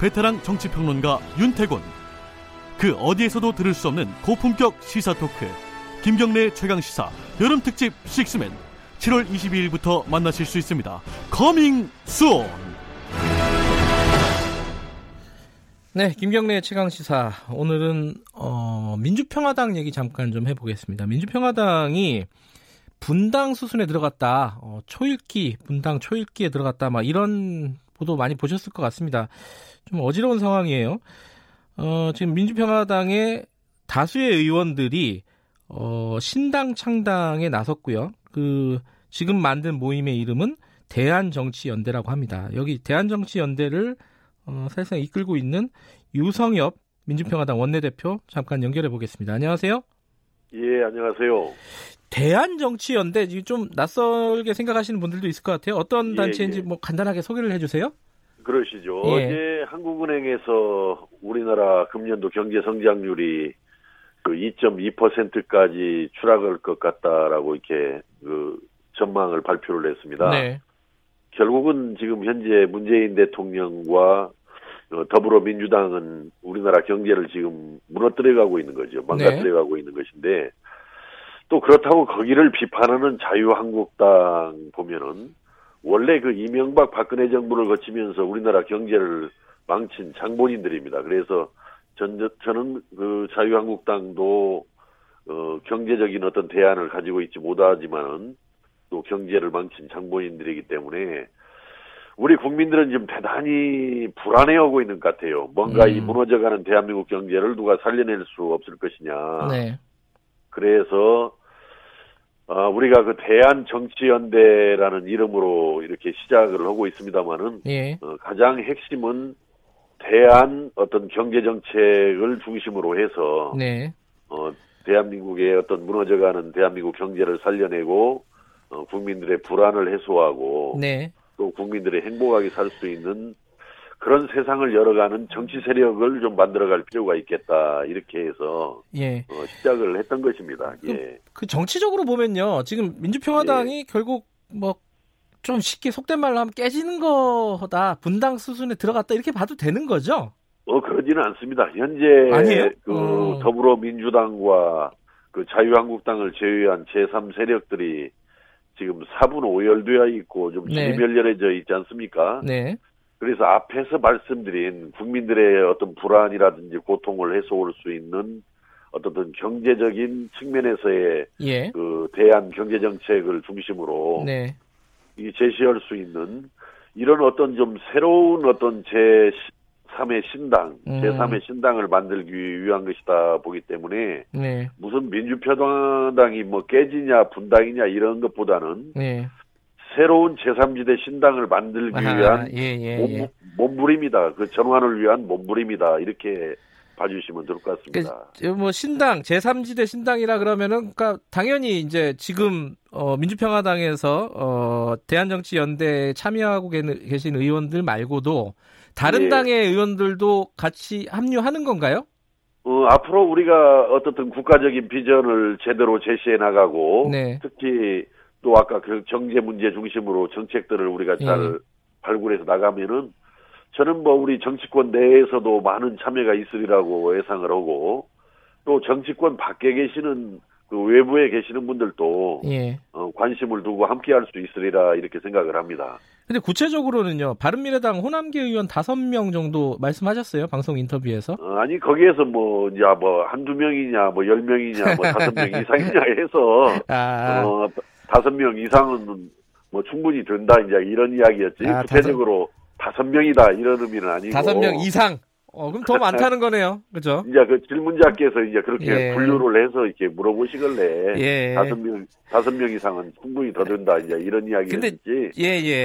베테랑 정치평론가 윤태곤. 그 어디에서도 들을 수 없는 고품격 시사 토크 김경래 최강시사 여름특집 식스맨, 7월 22일부터 만나실 수 있습니다. Coming soon. 네, 김경래 최강시사 오늘은 민주평화당 얘기 잠깐 좀 해보겠습니다. 민주평화당이 분당 수순에 들어갔다, 분당 초읽기에 들어갔다, 막 이런 보도 많이 보셨을 것 같습니다. 좀 어지러운 상황이에요. 지금 민주평화당의 다수의 의원들이 신당 창당에 나섰고요. 지금 만든 모임의 이름은 대한정치연대라고 합니다. 여기 대한정치연대를 사실상 이끌고 있는 유성엽 민주평화당 원내대표 잠깐 연결해 보겠습니다. 안녕하세요. 예, 안녕하세요. 대한정치연대, 좀 낯설게 생각하시는 분들도 있을 것 같아요. 어떤 단체인지 뭐 간단하게 소개를 해주세요. 그러시죠. 예. 어제 한국은행에서 우리나라 금년도 경제 성장률이 그 2.2%까지 추락할 것 같다라고 이렇게 그 전망을 발표를 했습니다. 네. 결국은 지금 현재 문재인 대통령과 더불어민주당은 우리나라 경제를 지금 무너뜨려가고 있는 거죠. 망가뜨려가고 있는 것인데, 또 그렇다고 거기를 비판하는 자유한국당 보면은 원래 그 이명박 박근혜 정부를 거치면서 우리나라 경제를 망친 장본인들입니다. 그래서 저는 그 자유한국당도 경제적인 어떤 대안을 가지고 있지 못하지만은 또 경제를 망친 장본인들이기 때문에 우리 국민들은 지금 대단히 불안해하고 있는 것 같아요. 뭔가 이 무너져가는 대한민국 경제를 누가 살려낼 수 없을 것이냐. 네. 그래서 우리가 그 대한정치연대라는 이름으로 이렇게 시작을 하고 있습니다만은, 예. 가장 핵심은 대한 어떤 경제정책을 중심으로 해서, 네. 대한민국의 어떤 무너져가는 대한민국 경제를 살려내고, 국민들의 불안을 해소하고, 네. 또 국민들의 행복하게 살 수 있는 그런 세상을 열어가는 정치 세력을 좀 만들어갈 필요가 있겠다, 이렇게 해서, 예. 시작을 했던 것입니다. 예. 그 정치적으로 보면요, 지금 민주평화당이, 예. 결국 뭐 좀 쉽게 속된 말로 하면 깨지는 거다, 분당 수순에 들어갔다, 이렇게 봐도 되는 거죠? 그러지는 않습니다. 현재 아니에요? 더불어민주당과 그 자유한국당을 제외한 제3세력들이 지금 4분 5열되어 있고 좀 지멸렬해져 있지 않습니까? 네. 그래서 앞에서 말씀드린 국민들의 어떤 불안이라든지 고통을 해소할 수 있는 어떤 경제적인 측면에서의, 예. 그 대안 경제 정책을 중심으로, 네. 이 제시할 수 있는 이런 어떤 좀 새로운 어떤 제3의 신당을 만들기 위한 것이다 보기 때문에, 네. 무슨 민주평화당이 뭐 깨지냐 분당이냐 이런 것보다는, 네. 새로운 제3지대 신당을 만들기 위한 몸부림이다. 그 전환을 위한 몸부림이다. 이렇게 봐주시면 될 것 같습니다. 뭐 신당, 제3지대 신당이라 그러면은, 그러니까 당연히 이제 지금 민주평화당에서 대한정치연대에 참여하고 계신 의원들 말고도 다른, 예. 당의 의원들도 같이 합류하는 건가요? 앞으로 우리가 어떻든 국가적인 비전을 제대로 제시해 나가고, 네. 특히 또 아까 그 경제 문제 중심으로 정책들을 우리가 잘, 발굴해서 나가면은 저는 뭐 우리 정치권 내에서도 많은 참여가 있으리라고 예상을 하고, 또 정치권 밖에 계시는 그 외부에 계시는 분들도, 예. 관심을 두고 함께할 수 있으리라 이렇게 생각을 합니다. 근데 구체적으로는요, 바른미래당 호남계 의원 5명 정도 말씀하셨어요, 방송 인터뷰에서? 아니, 거기에서 뭐, 야, 뭐, 1-2명이냐, 뭐, 10명이냐, 뭐, 5명 이상이냐 해서, 5명 이상은 뭐, 충분히 된다, 이제 이런 이야기였지. 구체적으로 5명이다, 이런 의미는 아니고. 5명 이상? 그럼 더 많다는 거네요. 그죠? 이제 그 질문자께서 이제 그렇게, 예. 분류를 해서 이렇게 물어보시길래, 예. 5명 이상은 충분히 더 된다, 이제 이런 이야기였지. 근데, 예, 예.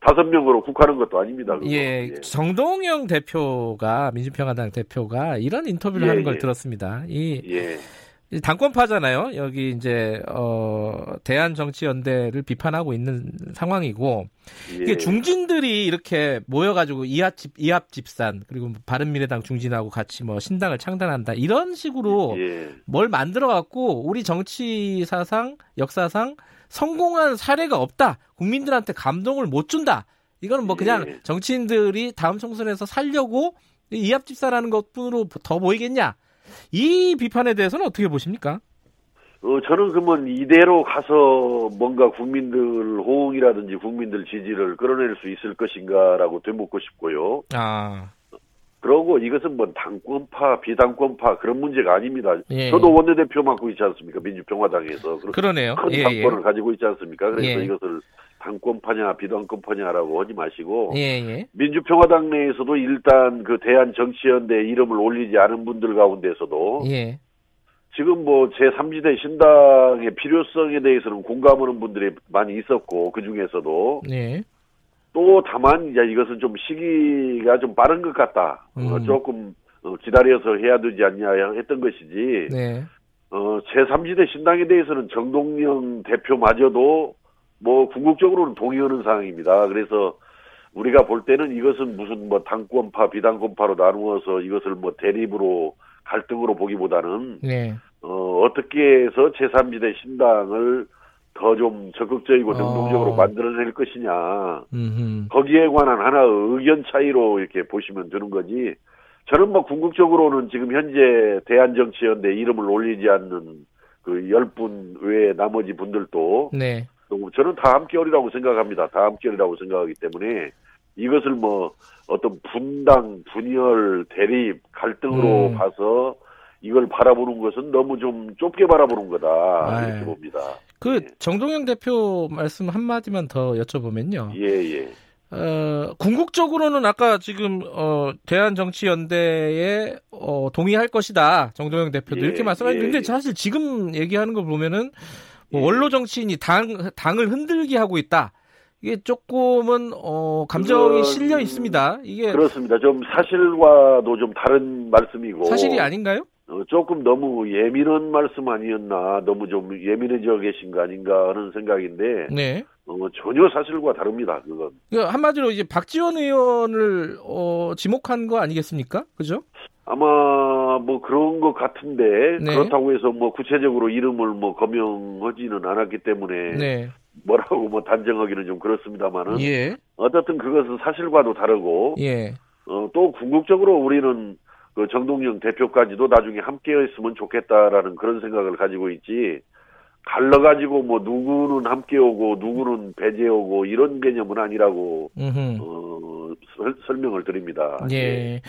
5명으로 국하는 것도 아닙니다. 예, 예. 정동영 대표가 민주평화당 대표가 이런 인터뷰를 하는 걸 들었습니다. 당권파잖아요. 여기 이제 대한정치연대를 비판하고 있는 상황이고 이게 중진들이 이렇게 모여가지고 이합집산 그리고 바른미래당 중진하고 같이 뭐 신당을 창단한다 이런 식으로 뭘 만들어갖고 우리 정치사상 역사상 성공한 사례가 없다. 국민들한테 감동을 못 준다. 이거는 뭐 그냥 정치인들이 다음 총선에서 살려고 이합집산하는 것뿐으로 더 보이겠냐? 이 비판에 대해서는 어떻게 보십니까? 저는 그러면 이대로 가서 뭔가 국민들 호응이라든지 국민들 지지를 끌어낼 수 있을 것인가라고 되묻고 싶고요. 그러고 이것은 뭐 당권파, 비당권파 그런 문제가 아닙니다. 저도 원내대표 맡고 있지 않습니까? 민주평화당에서. 그러네요. 큰 당권을 가지고 있지 않습니까? 그래서 이것을 당권파냐 비당권파냐라고 하지 마시고 민주평화당 내에서도 일단 그 대한정치연대 이름을 올리지 않은 분들 가운데서도 지금 뭐 제3지대 신당의 필요성에 대해서는 공감하는 분들이 많이 있었고 그중에서도 또 다만 이제 이것은 좀 시기가 좀 빠른 것 같다. 조금 기다려서 해야 되지 않냐 했던 것이지 제3지대 신당에 대해서는 정동영 대표마저도 뭐 궁극적으로는 동의하는 상황입니다. 그래서 우리가 볼 때는 이것은 무슨 뭐 당권파 비당권파로 나누어서 이것을 뭐 대립으로 갈등으로 보기보다는 어떻게 해서 제3지대 신당을 더 좀 적극적이고 능동적으로 만들어낼 것이냐 거기에 관한 하나의 의견 차이로 이렇게 보시면 되는 거지 저는 뭐 궁극적으로는 지금 현재 대한정치연대 이름을 올리지 않는 그 10분 외에 나머지 분들도 저는 다 함께하리라고 생각합니다. 다 함께하리라고 생각하기 때문에 이것을 뭐 어떤 분당, 분열, 대립, 갈등으로 봐서 이걸 바라보는 것은 너무 좀 좁게 바라보는 거다 이렇게 봅니다. 그 정동영 대표 말씀 한마디만 더 여쭤보면요. 궁극적으로는 아까 지금 대한정치연대에 동의할 것이다. 정동영 대표도 이렇게 말씀하셨는데 사실 지금 얘기하는 거 보면은 뭐 원로 정치인이 당을 흔들게 하고 있다. 이게 조금은 감정이 실려 있습니다. 이게 그렇습니다. 좀 사실과도 좀 다른 말씀이고 사실이 아닌가요? 조금 너무 예민한 말씀 아니었나, 너무 좀 예민해져 계신 거 아닌가 하는 생각인데 전혀 사실과 다릅니다. 그건 한마디로 이제 박지원 의원을 지목한 거 아니겠습니까? 그죠? 아마 뭐 그런 것 같은데 그렇다고 해서 뭐 구체적으로 이름을 뭐 거명하지는 않았기 때문에 뭐라고 뭐 단정하기는 좀 그렇습니다만은 어쨌든 그것은 사실과도 다르고 또 궁극적으로 우리는 그 정동영 대표까지도 나중에 함께했으면 좋겠다라는 그런 생각을 가지고 있지 갈라가지고 뭐 누구는 함께오고 누구는 배제오고 이런 개념은 아니라고 설명을 드립니다. 근데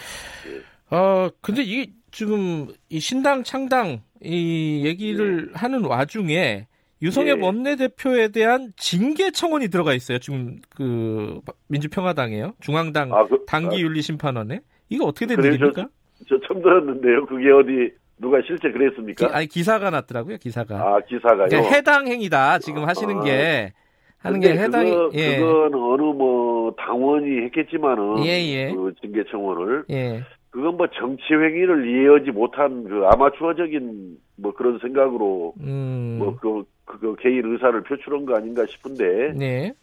이게 지금 이 신당 창당 이 얘기를 하는 와중에 유성엽 원내대표에 대한 징계 청원이 들어가 있어요. 지금 그 민주평화당에요. 중앙당 당기윤리심판원에. 이거 어떻게 된 일입니까? 저 처음 들었는데요. 그게 어디 누가 실제 그랬습니까? 기사가 났더라고요. 기사가요. 그러니까 해당 행위다. 지금 하시는 게. 하는 게 해당이 그건 어느 뭐 당원이 했겠지만은 그 징계 청원을 그건 뭐 정치 행위를 이해하지 못한 그 아마추어적인 뭐 그런 생각으로 뭐 그 개인 의사를 표출한 거 아닌가 싶은데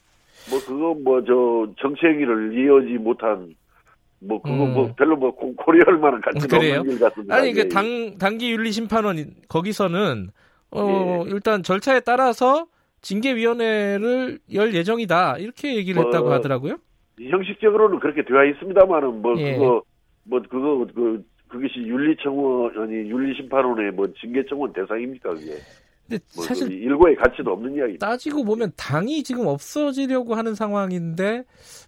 뭐 그건 뭐 저 정치 행위를 이해하지 못한 뭐 그거 뭐 별로 뭐 고려할 만한 가치가 없는 일 같은데 아니 그 당기 윤리 심판원 거기서는 일단 절차에 따라서 징계위원회를 열 예정이다 이렇게 얘기를 했다고 하더라고요. 형식적으로는 그렇게 되어 있습니다만은 뭐 그것이 윤리심판원의 뭐 징계청원 대상입니까 그게? 근데 뭐 사실 일고의 가치도 없는 이야기. 따지고 보면 당이 지금 없어지려고 하는 상황인데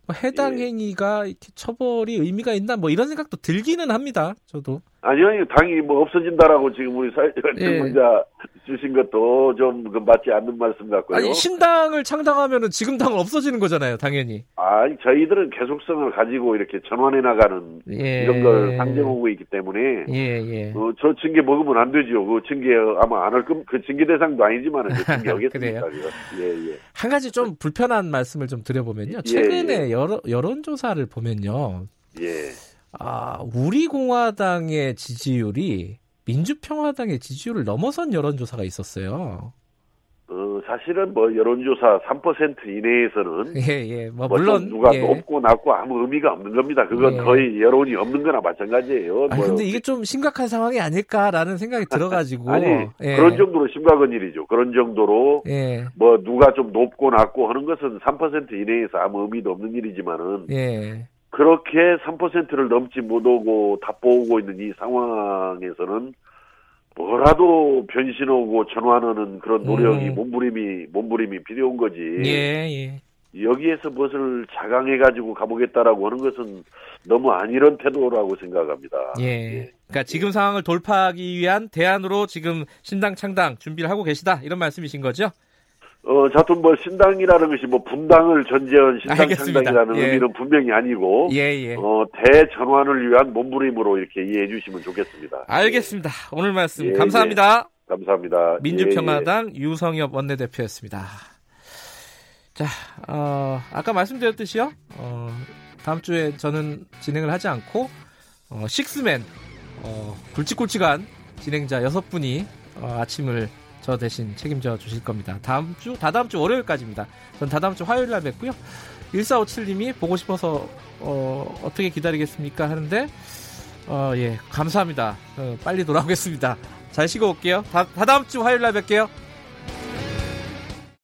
뭐 해당 행위가 이렇게 처벌이 의미가 있나 뭐 이런 생각도 들기는 합니다. 저도. 아니요, 당이 뭐 없어진다라고 지금 우리 사회자 주신 것도 좀 맞지 않는 말씀 같고요. 아니, 신당을 창당하면은 지금 당은 없어지는 거잖아요, 당연히. 아, 저희들은 계속성을 가지고 이렇게 전환해 나가는 이런 걸 상정하고 있기 때문에. 저 징계 먹으면 안 되죠. 그 징계 아마 안 할 겁니다. 그 징계 대상도 아니지만은 징계 하겠습니다. 한 가지 좀 불편한 말씀을 좀 드려보면요. 최근에 여론조사를 보면요. 아, 우리 공화당의 지지율이 민주평화당의 지지율을 넘어선 여론조사가 있었어요. 사실은 뭐 여론조사 3% 이내에서는 뭐 물론 누가 높고 낮고 아무 의미가 없는 겁니다. 그건 거의 여론이 없는 거나 마찬가지예요. 아니, 근데 이게 좀 심각한 상황이 아닐까라는 생각이 들어가지고. 아니, 그런 정도로 심각한 일이죠. 그런 정도로 뭐 누가 좀 높고 낮고 하는 것은 3% 이내에서 아무 의미도 없는 일이지만은. 그렇게 3%를 넘지 못하고 답보고 있는 이 상황에서는 뭐라도 변신하고 전환하는 그런 노력이 몸부림이 필요한 거지. 여기에서 무엇을 자강해가지고 가보겠다라고 하는 것은 너무 아니런 태도라고 생각합니다. 그러니까 지금 상황을 돌파하기 위한 대안으로 지금 신당 창당 준비를 하고 계시다 이런 말씀이신 거죠? 자튼 뭐 신당이라는 것이 뭐 분당을 전제한 신당 창당이라는 의미는 분명히 아니고 대전환을 위한 몸부림으로 이렇게 이해해 주시면 좋겠습니다. 알겠습니다. 오늘 말씀 감사합니다. 감사합니다. 민주평화당 유성엽 원내대표였습니다. 자, 아까 말씀드렸듯이요. 다음 주에 저는 진행을 하지 않고 식스맨 굵직굵직한 진행자 6분이 아침을 저 대신 책임져 주실 겁니다. 다다음 주 월요일까지입니다. 전 다다음 주 화요일 날 뵙고요. 1457님이 보고 싶어서 어떻게 기다리겠습니까? 하는데 감사합니다. 빨리 돌아오겠습니다. 잘 쉬고 올게요. 다다음 주 화요일 날 뵐게요.